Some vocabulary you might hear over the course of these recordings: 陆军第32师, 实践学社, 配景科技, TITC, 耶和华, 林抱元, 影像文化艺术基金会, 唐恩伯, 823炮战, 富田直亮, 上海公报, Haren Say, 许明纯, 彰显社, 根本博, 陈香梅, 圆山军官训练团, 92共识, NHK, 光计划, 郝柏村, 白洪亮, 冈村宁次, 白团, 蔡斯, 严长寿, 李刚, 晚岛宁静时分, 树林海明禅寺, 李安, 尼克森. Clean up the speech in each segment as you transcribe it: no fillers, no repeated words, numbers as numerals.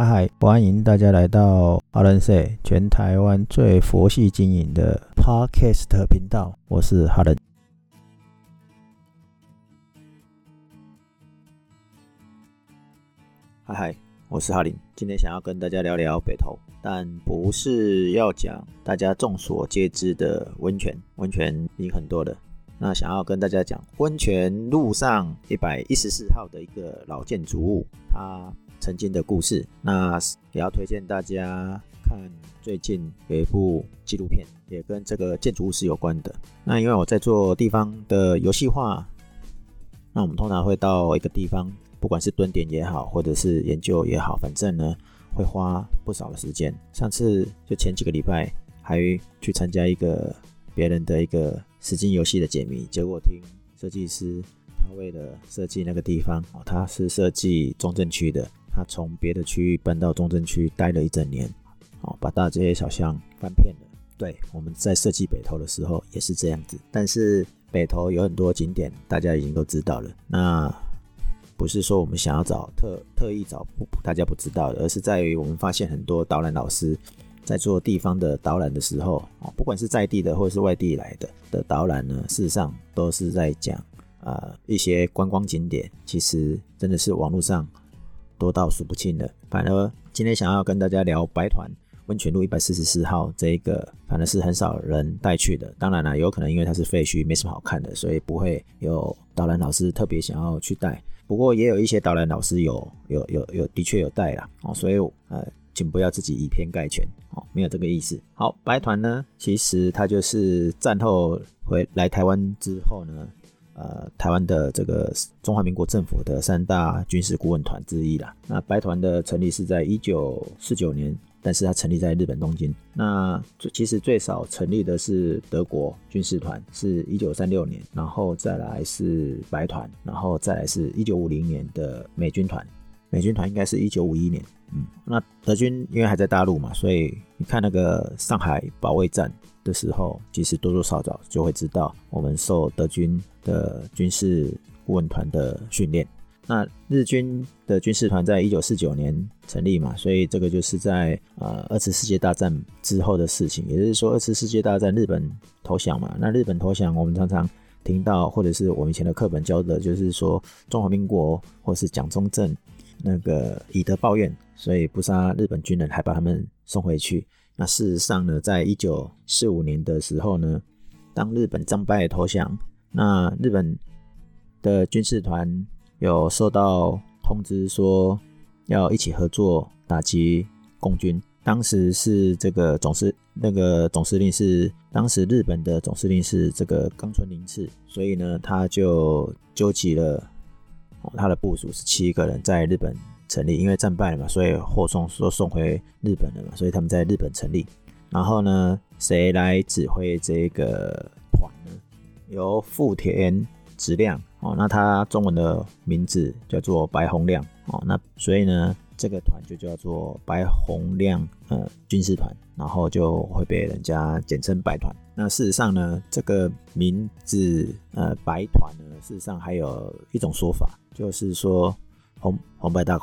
阿海，欢迎大家来到 Haren Say 全台湾最佛系经营的 Podcast 频道，我是 Haren。嗨嗨，我是哈林，今天想要跟大家聊聊北投，但不是要讲大家众所皆知的温泉，温泉已经很多了。那想要跟大家讲温泉路上114号的一个老建筑物它曾经的故事，那也要推荐大家看最近有一部纪录片也跟这个建筑物是有关的。那因为我在做地方的游戏化，那我们通常会到一个地方，不管是蹲点也好或者是研究也好，反正呢会花不少的时间。上次就前几个礼拜还去参加一个别人的一个实景游戏的解谜，结果听设计师他为了设计那个地方，他是设计中正区的，他从别的区域搬到中正区待了一整年，把大街小巷翻遍了。对，我们在设计北投的时候也是这样子，但是北投有很多景点大家已经都知道了，那不是说我们想要找特意找大家不知道的，而是在于我们发现很多导览老师在做地方的导览的时候，不管是在地的或者是外地来的导览呢，事实上都是在讲一些观光景点，其实真的是网络上多到数不清了。反而今天想要跟大家聊白团温泉路144号这一个，反而是很少人带去的。当然啦，有可能因为它是废墟没什么好看的，所以不会有导览老师特别想要去带，不过也有一些导览老师有的确有带啦，所以请不要自己以偏概全，没有这个意思。好，白团呢，其实它就是战后回来台湾之后呢，台湾的这个中华民国政府的3大军事顾问团之一啦。那白团的成立是在1949年，但是它成立在日本东京。那其实最早成立的是德国军事团，是1936年，然后再来是白团，然后再来是1950年的美军团。美军团应该是1951年，那德军因为还在大陆嘛，所以你看那个上海保卫战的时候，其实多多少少就会知道我们受德军的军事顾问团的训练。那日军的军事团在1949年成立嘛，所以这个就是在二次世界大战之后的事情，也就是说二次世界大战日本投降嘛。那日本投降我们常常听到，或者是我们以前的课本教的，就是说中华民国或是蒋中正那个以德报怨，所以不杀日本军人还把他们送回去。那事实上呢，在1945年的时候呢，当日本战败投降，那日本的军事团有受到通知说要一起合作打击共军。当时是这个总司令是当时日本的总司令是这个冈村宁次，所以呢他就纠集了他的部属17个人在日本成立，因为战败了嘛，所以后送都送回日本了嘛，所以他们在日本成立。然后呢，谁来指挥这个团呢？由富田直亮，那他中文的名字叫做白洪亮，那所以呢这个团就叫做白洪亮军事团，然后就会被人家简称白团。那事实上呢，这个名字白团呢，事实上还有一种说法，就是说红白大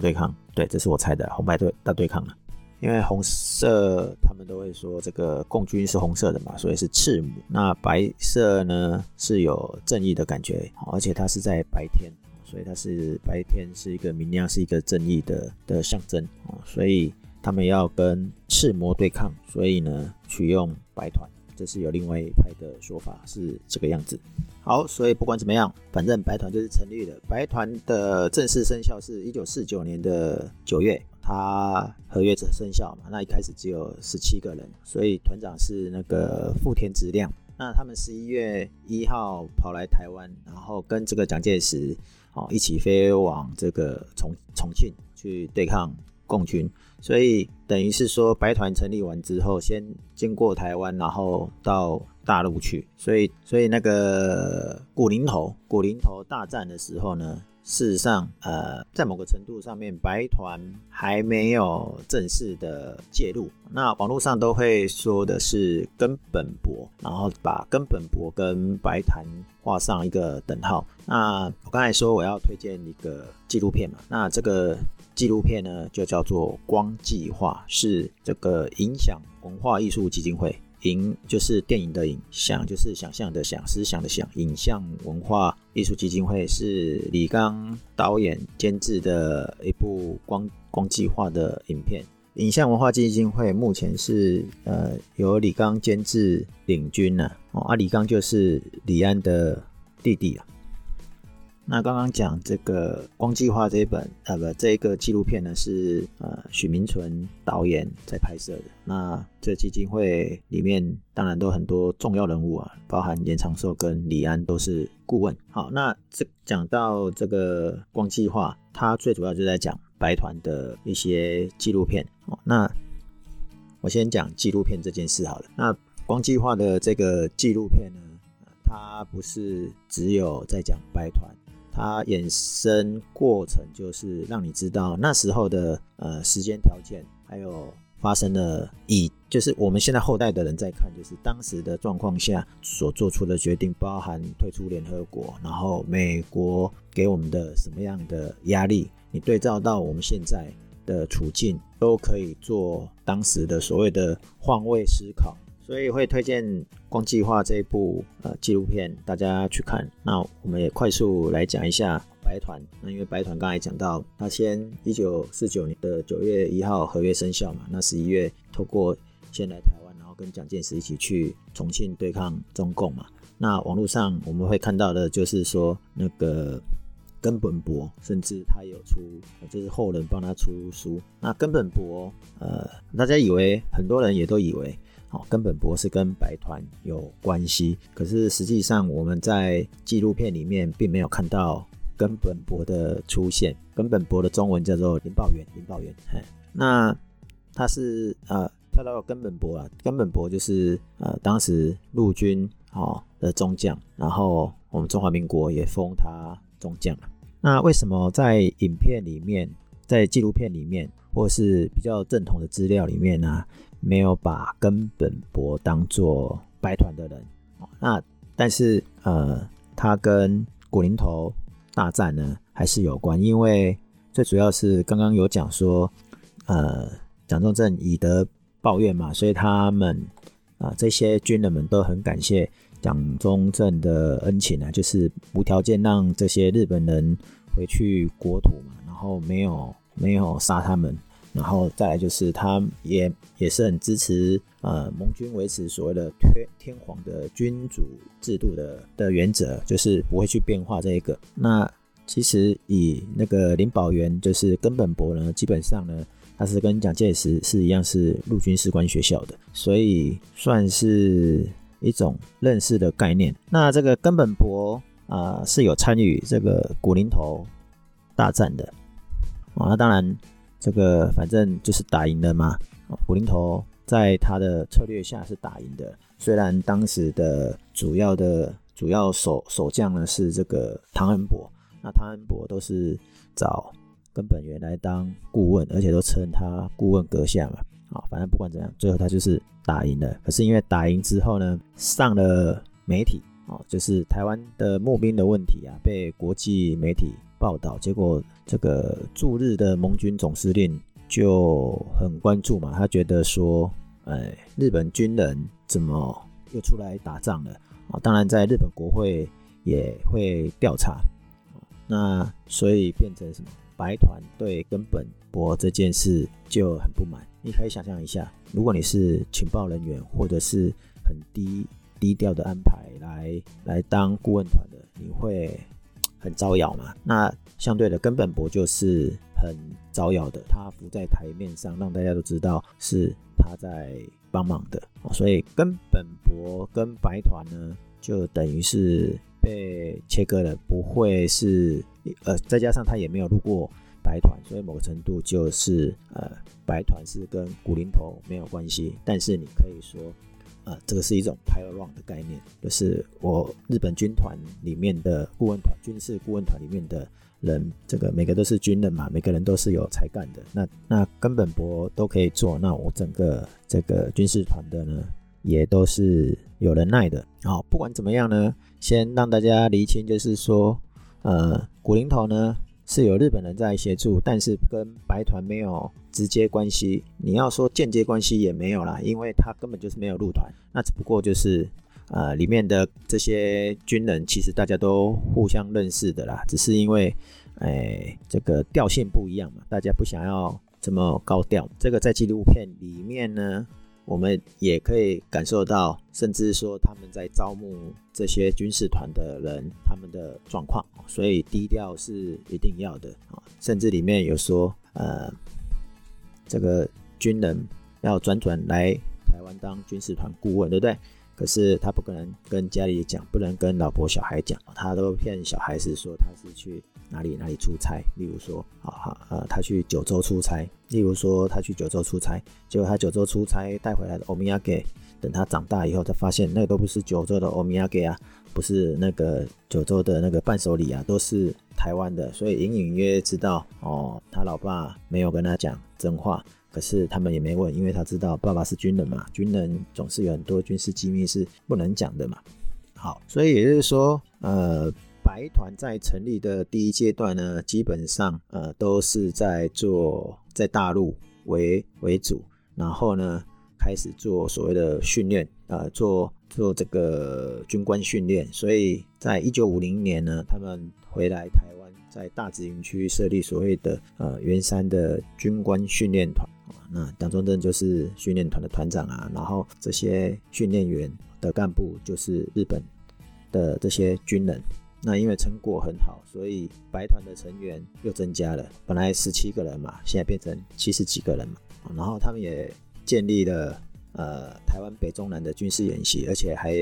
对抗。对，这是我猜的，红白大对抗了。因为红色他们都会说这个共军是红色的嘛，所以是赤母。那白色呢是有正义的感觉，而且它是在白天。所以它是白天是一个明亮，是一个正义的象征，所以他们要跟赤魔对抗，所以呢取用白团，这是有另外一派的说法是这个样子。好，所以不管怎么样，反正白团就是成立的。白团的正式生效是1949年的9月，它合约生效嘛，那一开始只有17个人，所以团长是那个富田直亮。那他们11月1号跑来台湾，然后跟这个蒋介石一起飞往这个重庆去对抗共军，所以等于是说白团成立完之后，先经过台湾，然后到大陆去。所以那个古林头大战的时候呢，事实上在某个程度上面白团还没有正式的介入。那网络上都会说的是根本博，然后把根本博跟白团画上一个等号。那我刚才说我要推荐一个纪录片嘛，那这个纪录片呢就叫做光计划，是这个影响文化艺术基金会，影就是电影的影，想就是想象的想，思想的想，影像文化艺术基金会是李刚导演监制的一部光计划的影片。影像文化基金会目前是由李刚监制领军啊，李刚就是李安的弟弟啊。那刚刚讲这个光计划这个纪录片呢是许明纯导演在拍摄的。那这基金会里面当然都很多重要人物啊，包含严长寿跟李安都是顾问。好，那讲到这个光计划，它最主要就在讲白团的一些纪录片。那我先讲纪录片这件事好了。那光计划的这个纪录片呢，它不是只有在讲白团，它衍生过程就是让你知道那时候的时间条件，还有发生了就是我们现在后代的人在看，就是当时的状况下所做出的决定，包含退出联合国，然后美国给我们的什么样的压力，你对照到我们现在的处境，都可以做当时的所谓的换位思考。所以会推荐光计划这一部纪录片大家去看。那我们也快速来讲一下白团。那因为白团刚才讲到他先1949年的9月1号合约生效嘛，那11月透过先来台湾，然后跟蒋介石一起去重庆对抗中共嘛。那网络上我们会看到的就是说那个根本博，甚至他有出，就是后人帮他出书。那根本博大家以为，很多人也都以为根本博是跟白团有关系，可是实际上我们在纪录片里面并没有看到根本博的出现。根本博的中文叫做林抱元。那他是跳到根本博，根本博就是当时陆军的中将，然后我们中华民国也封他中将。那为什么在影片里面，在纪录片里面，或是比较正统的资料里面啊，没有把根本博当作白团的人？那但是他跟古林头大战呢还是有关，因为最主要是刚刚有讲说蒋中正以德报怨嘛，所以他们这些军人们都很感谢蒋中正的恩情啊，就是无条件让这些日本人回去国土嘛，然后没有杀他们。然后再来就是他也是很支持盟军维持所谓的天皇的君主制度的原则，就是不会去变化这一个。那其实以那个林保元就是根本博呢，基本上呢他是跟蒋介石是一样是陆军士官学校的，所以算是一种认识的概念。那这个根本博是有参与这个古林头大战的。那当然这个反正就是打赢了嘛，古林头在他的策略下是打赢的，虽然当时的主要守将呢是这个唐恩伯。那唐恩伯都是找根本元来当顾问，而且都称他顾问阁下嘛。反正不管怎样，最后他就是打赢了。可是因为打赢之后呢，上了媒体，就是台湾的募兵的问题啊，被国际媒体报道，结果这个驻日的盟军总司令就很关注嘛，他觉得说，日本军人怎么又出来打仗了？当然，在日本国会也会调查，那所以变成什么白团对根本博这件事就很不满。你可以想象一下，如果你是情报人员，或者是很低调的安排来当顾问团的，你会很招摇嘛。那相对的根本博就是很招摇的，他浮在台面上，让大家都知道是他在帮忙的。所以根本博跟白团呢就等于是被切割了，不会是再加上他也没有路过白团，所以某个程度就是白团是跟古林头没有关系。但是你可以说这个是一种 pile on 的概念，就是我日本军团里面的顾问团，军事顾问团里面的人，这个每个都是军人嘛，每个人都是有才干的，那根本博都可以做，那我整个这个军事团的呢也都是有人耐的。不管怎么样呢，先让大家厘清，就是说古林头呢是有日本人在协助，但是跟白团没有直接关系，你要说间接关系也没有啦，因为他根本就是没有入团，那只不过就是里面的这些军人其实大家都互相认识的啦，只是因为这个调性不一样嘛，大家不想要这么高调。这个在纪录片里面呢，我们也可以感受到，甚至说他们在招募这些军事团的人，他们的状况，所以低调是一定要的。甚至里面有说，这个军人要转来台湾当军事团顾问，对不对？可是他不可能跟家里讲，不能跟老婆小孩讲，他都骗小孩子说他是去哪里出差，例如说他去九州出差，结果他九州出差带回来的 omiyage， 等他长大以后才发现那个都不是九州的 omiyage 啊，不是那个九州的那个伴手礼啊，都是台湾的，所以隐隐约知道他老爸没有跟他讲真话。可是他们也没问，因为他知道爸爸是军人嘛，军人总是有很多军事机密是不能讲的嘛。好，所以也就是说，白团在成立的第一阶段呢，基本上都是在大陆为主，然后呢开始做所谓的训练，做这个军官训练。所以在1950年呢，他们回来台湾，在大直营区设立所谓的圆山的军官训练团。那蒋中正就是训练团的团长啊，然后这些训练员的干部就是日本的这些军人。那因为成果很好，所以白团的成员又增加了，本来17个人嘛，现在变成70几个人嘛。然后他们也建立了台湾北中南的军事演习，而且还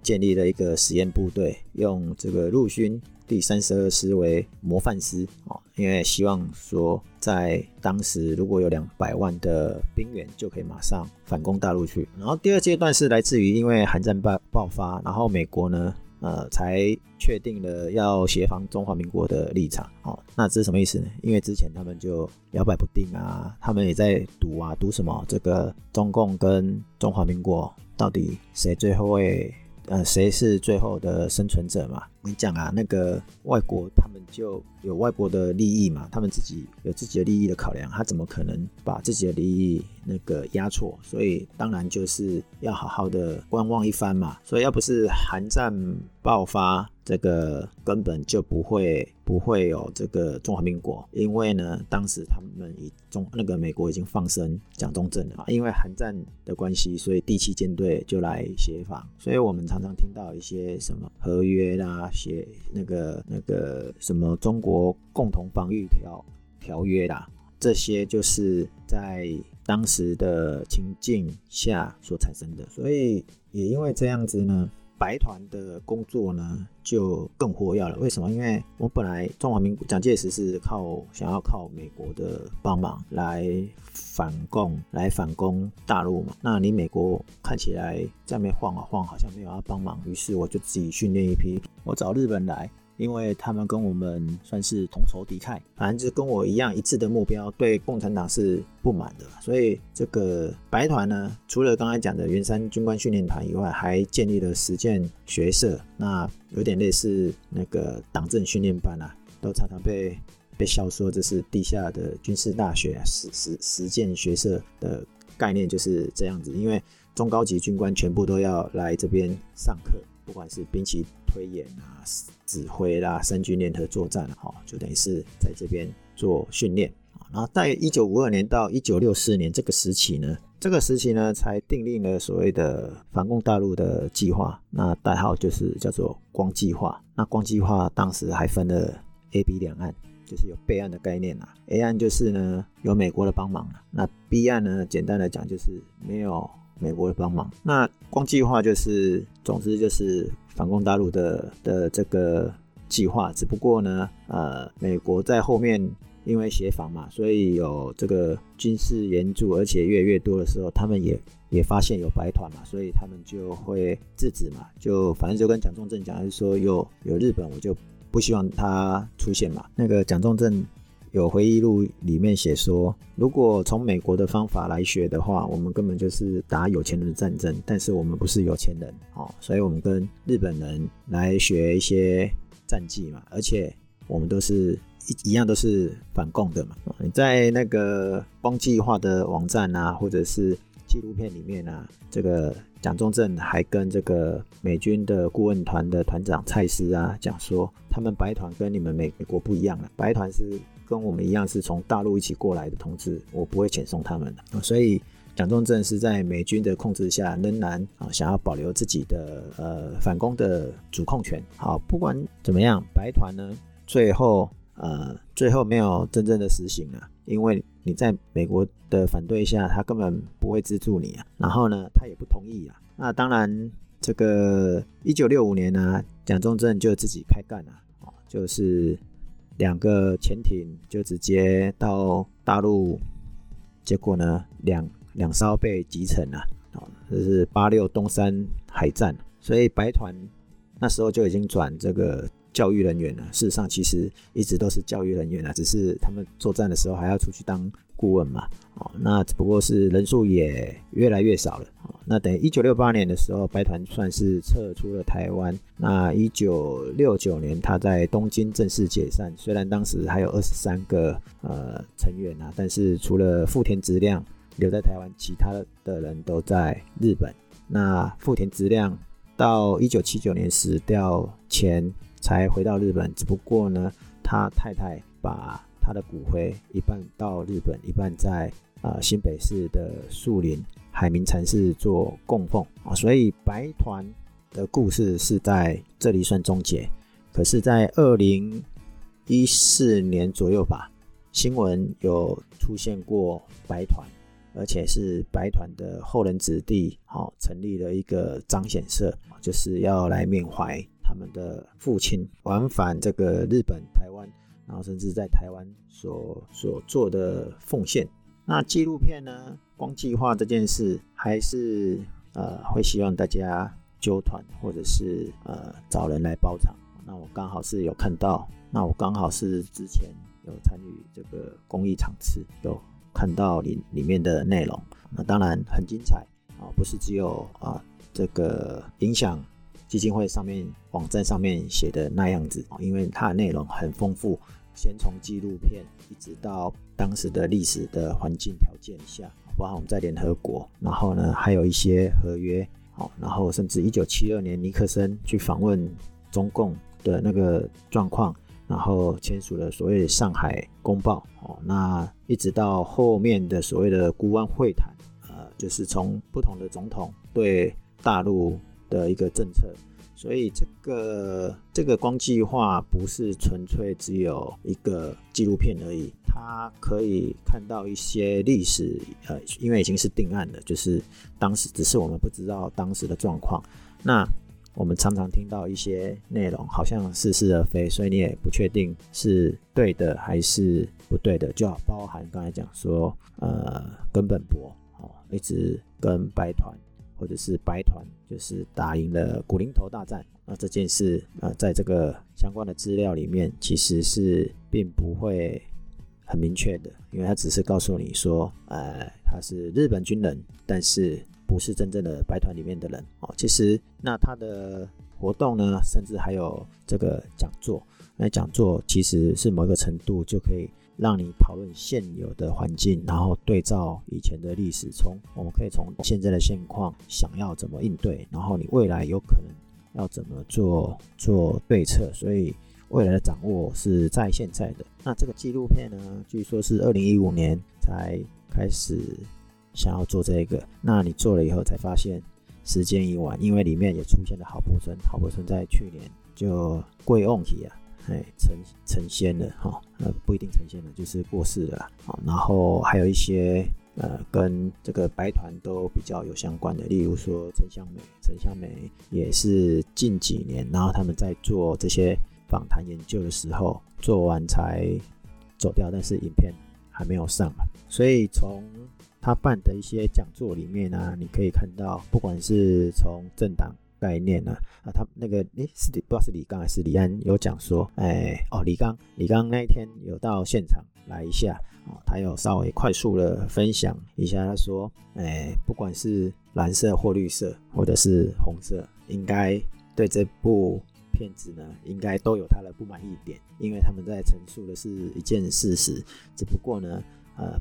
建立了一个实验部队，用这个陆军第32师为模范师，因为希望说在当时如果有200万的兵员就可以马上反攻大陆去。然后第二阶段是来自于因为韩战爆发，然后美国呢才确定了要协防中华民国的立场。那这是什么意思呢？因为之前他们就摇摆不定啊，他们也在赌啊，赌什么？这个中共跟中华民国到底谁是最后的生存者嘛？你讲啊，那个外国他们就有外国的利益嘛，他们自己有自己的利益的考量，他怎么可能把自己的利益那个压错？所以当然就是要好好的观望一番嘛。所以要不是韩战爆发，这个根本就不会有这个中华民国，因为呢，当时他们那个美国已经放生蒋中正了，因为韩战的关系，所以第7舰队就来协防，所以我们常常听到一些什么合约啦，那个什么中国共同防御条约啦，这些就是在当时的情境下所产生的，所以也因为这样子呢。白团的工作呢就更活跃了，为什么？因为我本来中华民国蒋介石是想要靠美国的帮忙来反攻大陆嘛，那你美国看起来在那边晃啊晃，好像没有要帮忙，于是我就自己训练一批，我找日本来，因为他们跟我们算是同仇敌忾，反正就是跟我一样一致的目标，对共产党是不满的。所以这个白团呢，除了刚才讲的圆山军官训练团以外，还建立了实践学社，那有点类似那个党政训练班啊，都常常被笑说这是地下的军事大学啊，实践学社的概念就是这样子，因为中高级军官全部都要来这边上课。不管是兵棋推演啊、指挥啦、三军联合作战就等于是在这边做训练。然后在1952年到1964年这个时期呢，才订立了所谓的反攻大陆的计划，那代号就是叫做光计划。那光计划当时还分了 A、B 两岸，就是有备案的概念啦。A 案就是呢有美国的帮忙，那 B 案呢，简单来讲就是没有美国的帮忙。那光计划就是，总之就是反攻大陆的这个计划，只不过呢，美国在后面因为协防嘛，所以有这个军事援助，而且越多的时候，他们也发现有白团嘛，所以他们就会制止嘛，就反正就跟蒋中正讲，就是说有日本，我就不希望他出现嘛。那个蒋中正。有回忆录里面写说，如果从美国的方法来学的话，我们根本就是打有钱人的战争，但是我们不是有钱人，所以我们跟日本人来学一些战绩嘛，而且我们都是一样都是反共的嘛。你在那个光计划的网站啊，或者是纪录片里面啊，这个蒋中正还跟这个美军的顾问团的团长蔡斯啊讲说，他们白团跟你们美国不一样了，白团是跟我们一样是从大陆一起过来的同志，我不会遣送他们的。所以蒋中正是在美军的控制下，仍然想要保留自己的反攻的主控权。好，不管怎么样，白团呢最后没有真正的实行啊，因为你在美国的反对下，他根本不会资助你啊。然后呢，他也不同意啊。那当然，这个1965年啊，蒋中正就自己开干了，就是2个潜艇就直接到大陆，结果呢，两艘被击沉了，这是86东山海战。所以白团那时候就已经转这个教育人员了，事实上其实一直都是教育人员了，只是他们作战的时候还要出去当顾问嘛，那只不过是人数也越来越少了。那等于1968年的时候，白团算是撤出了台湾。那1969年他在东京正式解散，虽然当时还有23个成员啊，但是除了富田直亮留在台湾，其他的人都在日本。那富田直亮到1979年死掉前才回到日本，只不过呢，他太太把他的骨灰一半到日本，一半在新北市的树林海明禅寺做供奉。所以白团的故事是在这里算终结。可是在2014年左右吧，新闻有出现过白团，而且是白团的后人子弟成立了一个彰显社，就是要来缅怀他们的父亲往返这个日本、台湾，然后甚至在台湾所做的奉献。那纪录片呢，光计划这件事还是会希望大家揪团，或者是找人来包场。那我刚好是有看到，那我刚好是之前有参与这个公益场次，有看到里面的内容。那当然很精彩啊，不是只有这个影响基金会上面网站上面写的那样子，因为它的内容很丰富，先从纪录片一直到当时的历史的环境条件下，包含我们在联合国，然后呢还有一些合约，然后甚至1972年尼克森去访问中共的那个状况，然后签署了所谓的上海公报，那一直到后面的所谓的孤湾会谈，就是从不同的总统对大陆的一个政策。所以这个光计划不是纯粹只有一个纪录片而已，它可以看到一些历史，因为已经是定案了，就是当时只是我们不知道当时的状况。那我们常常听到一些内容好像似是而非，所以你也不确定是对的还是不对的，就包含刚才讲说根本博一直跟白团，或者是白团就是打赢了古林头大战。那这件事在这个相关的资料里面其实是并不会很明确的，因为他只是告诉你说他是日本军人，但是不是真正的白团里面的人。其实那他的活动呢，甚至还有这个讲座，那讲座其实是某一个程度就可以让你讨论现有的环境，然后对照以前的历史，我们可以从现在的现况想要怎么应对，然后你未来有可能要怎么做对策，所以未来的掌握是在现在的。那这个纪录片呢，据说是2015年才开始想要做这个，那你做了以后才发现时间已晚，因为里面也出现了郝柏村在去年就贵翁去啊，成仙了不一定成仙了，就是过世了啦。然后还有一些跟这个白团都比较有相关的，例如说陈香梅也是近几年，然后他们在做这些访谈研究的时候做完才走掉，但是影片还没有上。所以从他办的一些讲座里面啊，你可以看到不管是从政党概念啊他那个不知道是李刚还是李安有讲说，李刚那一天有到现场来一下，他有稍微快速的分享一下，他说，不管是蓝色或绿色或者是红色，应该对这部骗子呢应该都有他的不满意点，因为他们在陈述的是一件事实，只不过呢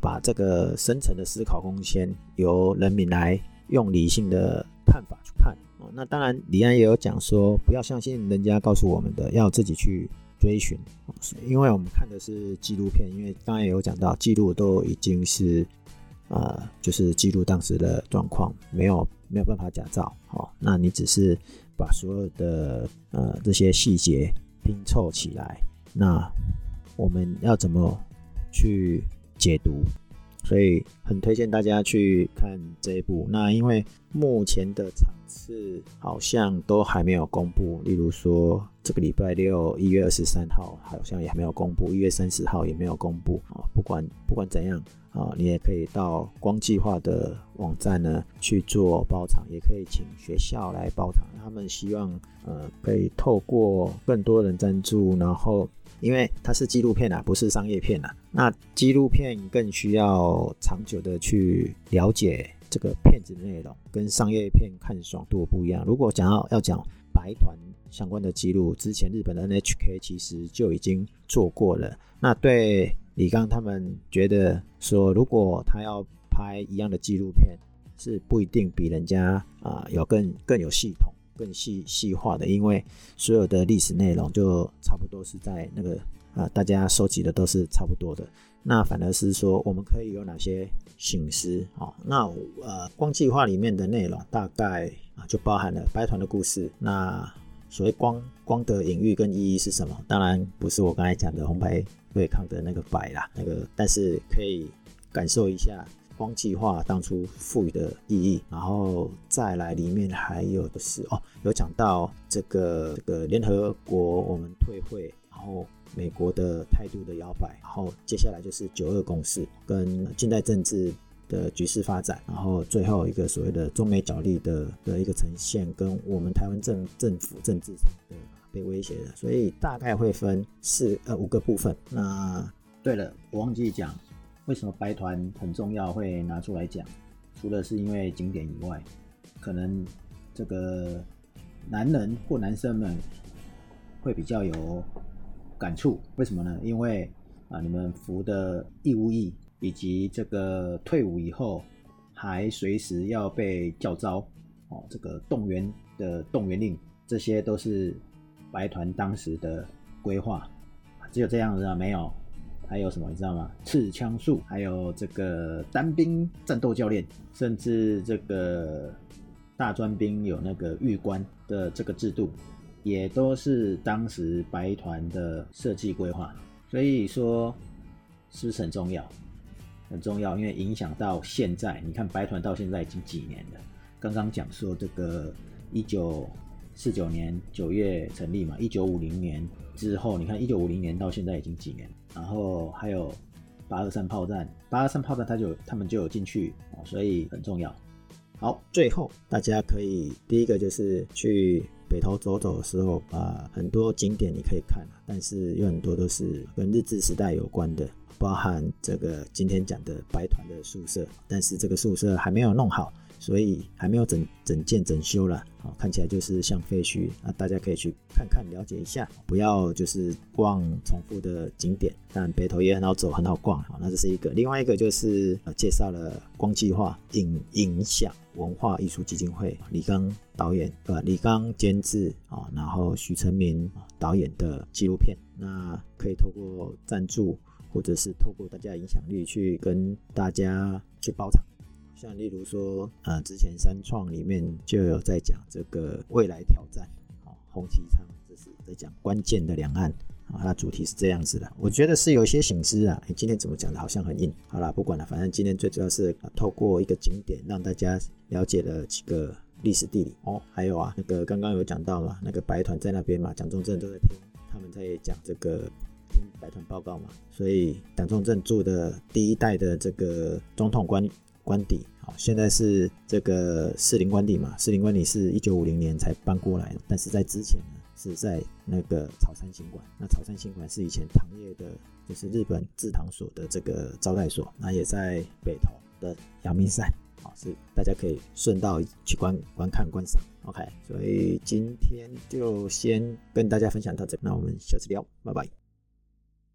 把这个深层的思考空间由人民来用理性的看法去看。那当然李安也有讲说不要相信人家告诉我们的，要自己去追寻，因为我们看的是纪录片，因为刚才也有讲到记录都已经是就是记录当时的状况，没有办法假造。那你只是把所有的这些细节拼凑起来，那我们要怎么去解读？所以很推荐大家去看这一部。那因为目前的场次好像都还没有公布，例如说这个礼拜六1月23号好像也还没有公布，1月30号也没有公布。不管怎样，你也可以到光计划的网站呢去做包场，也可以请学校来包场，他们希望可以透过更多人赞助，然后因为它是纪录片啊，不是商业片啊。那纪录片更需要长久的去了解这个片子内容，跟商业片看爽度不一样。如果讲要讲白团相关的记录，之前日本的 NHK 其实就已经做过了。那对李刚他们觉得说，如果他要拍一样的纪录片，是不一定比人家有更有系统、更细化的，因为所有的历史内容就差不多是在那个大家收集的都是差不多的。那反而是说我们可以有哪些省思。那光计划里面的内容大概就包含了白团的故事，那所谓光的隐喻跟意义是什么？当然不是我刚才讲的红白对抗的那个白啦，那个但是可以感受一下光计划当初赋予的意义，然后再来里面还有的是有讲到这个联合国我们退会，然后美国的态度的摇摆，然后接下来就是92共识跟近代政治的局势发展，然后最后一个所谓的中美角力的一个呈现，跟我们台湾政府政治上的被威胁的，所以大概会分5个部分。那对了，我忘记讲为什么白团很重要会拿出来讲，除了是因为景点以外，可能这个男人或男生们会比较有感触。为什么呢？因为你们服的义务役以及这个退伍以后还随时要被叫招这个动员的动员令，这些都是白团当时的规划。只有这样子啊？没有，还有什么你知道吗？刺枪术，还有这个单兵战斗教练，甚至这个大专兵有那个预官的这个制度，也都是当时白团的设计规划。所以说是不是很重要？很重要，因为影响到现在。你看白团到现在已经几年了？刚刚讲说这个1949年9月成立嘛，1950年之后，你看1950年到现在已经几年，然后还有823炮战，823炮战他们就有进去，所以很重要。好，最后大家可以第一个就是去北投走走的时候，很多景点你可以看，但是有很多都是跟日治时代有关的，包含这个今天讲的白团的宿舍，但是这个宿舍还没有弄好，所以还没有整建整修啦，看起来就是像废墟，大家可以去看看了解一下，不要就是逛重复的景点。但北投也很好走，很好逛，那这是一个。另外一个就是介绍了光计划影响文化艺术基金会李刚导演李刚监制然后许成明导演的纪录片，那可以透过赞助或者是透过大家影响力去跟大家去包场。像例如说之前三创里面就有在讲这个未来挑战，洪启昌这是在讲关键的两岸，它主题是这样子的，我觉得是有一些省思啊。今天怎么讲的好像很硬，好啦，不管了，反正今天最主要是透过一个景点让大家了解了几个历史地理还有那个刚刚有讲到嘛，那个白团在那边嘛，蒋中正都在听，他们在讲这个听白团报告嘛，所以蒋中正住的第一代的这个总统官邸，现在是这个士林官邸嘛，士林官邸是1950年才搬过来的，但是在之前呢是在那个草山行馆，那草山行馆是以前糖业的，就是日本制糖所的这个招待所，那也在北投的阳明山，所以大家可以顺道去 观看观赏 OK， 所以今天就先跟大家分享到这，那我们下次聊，拜拜。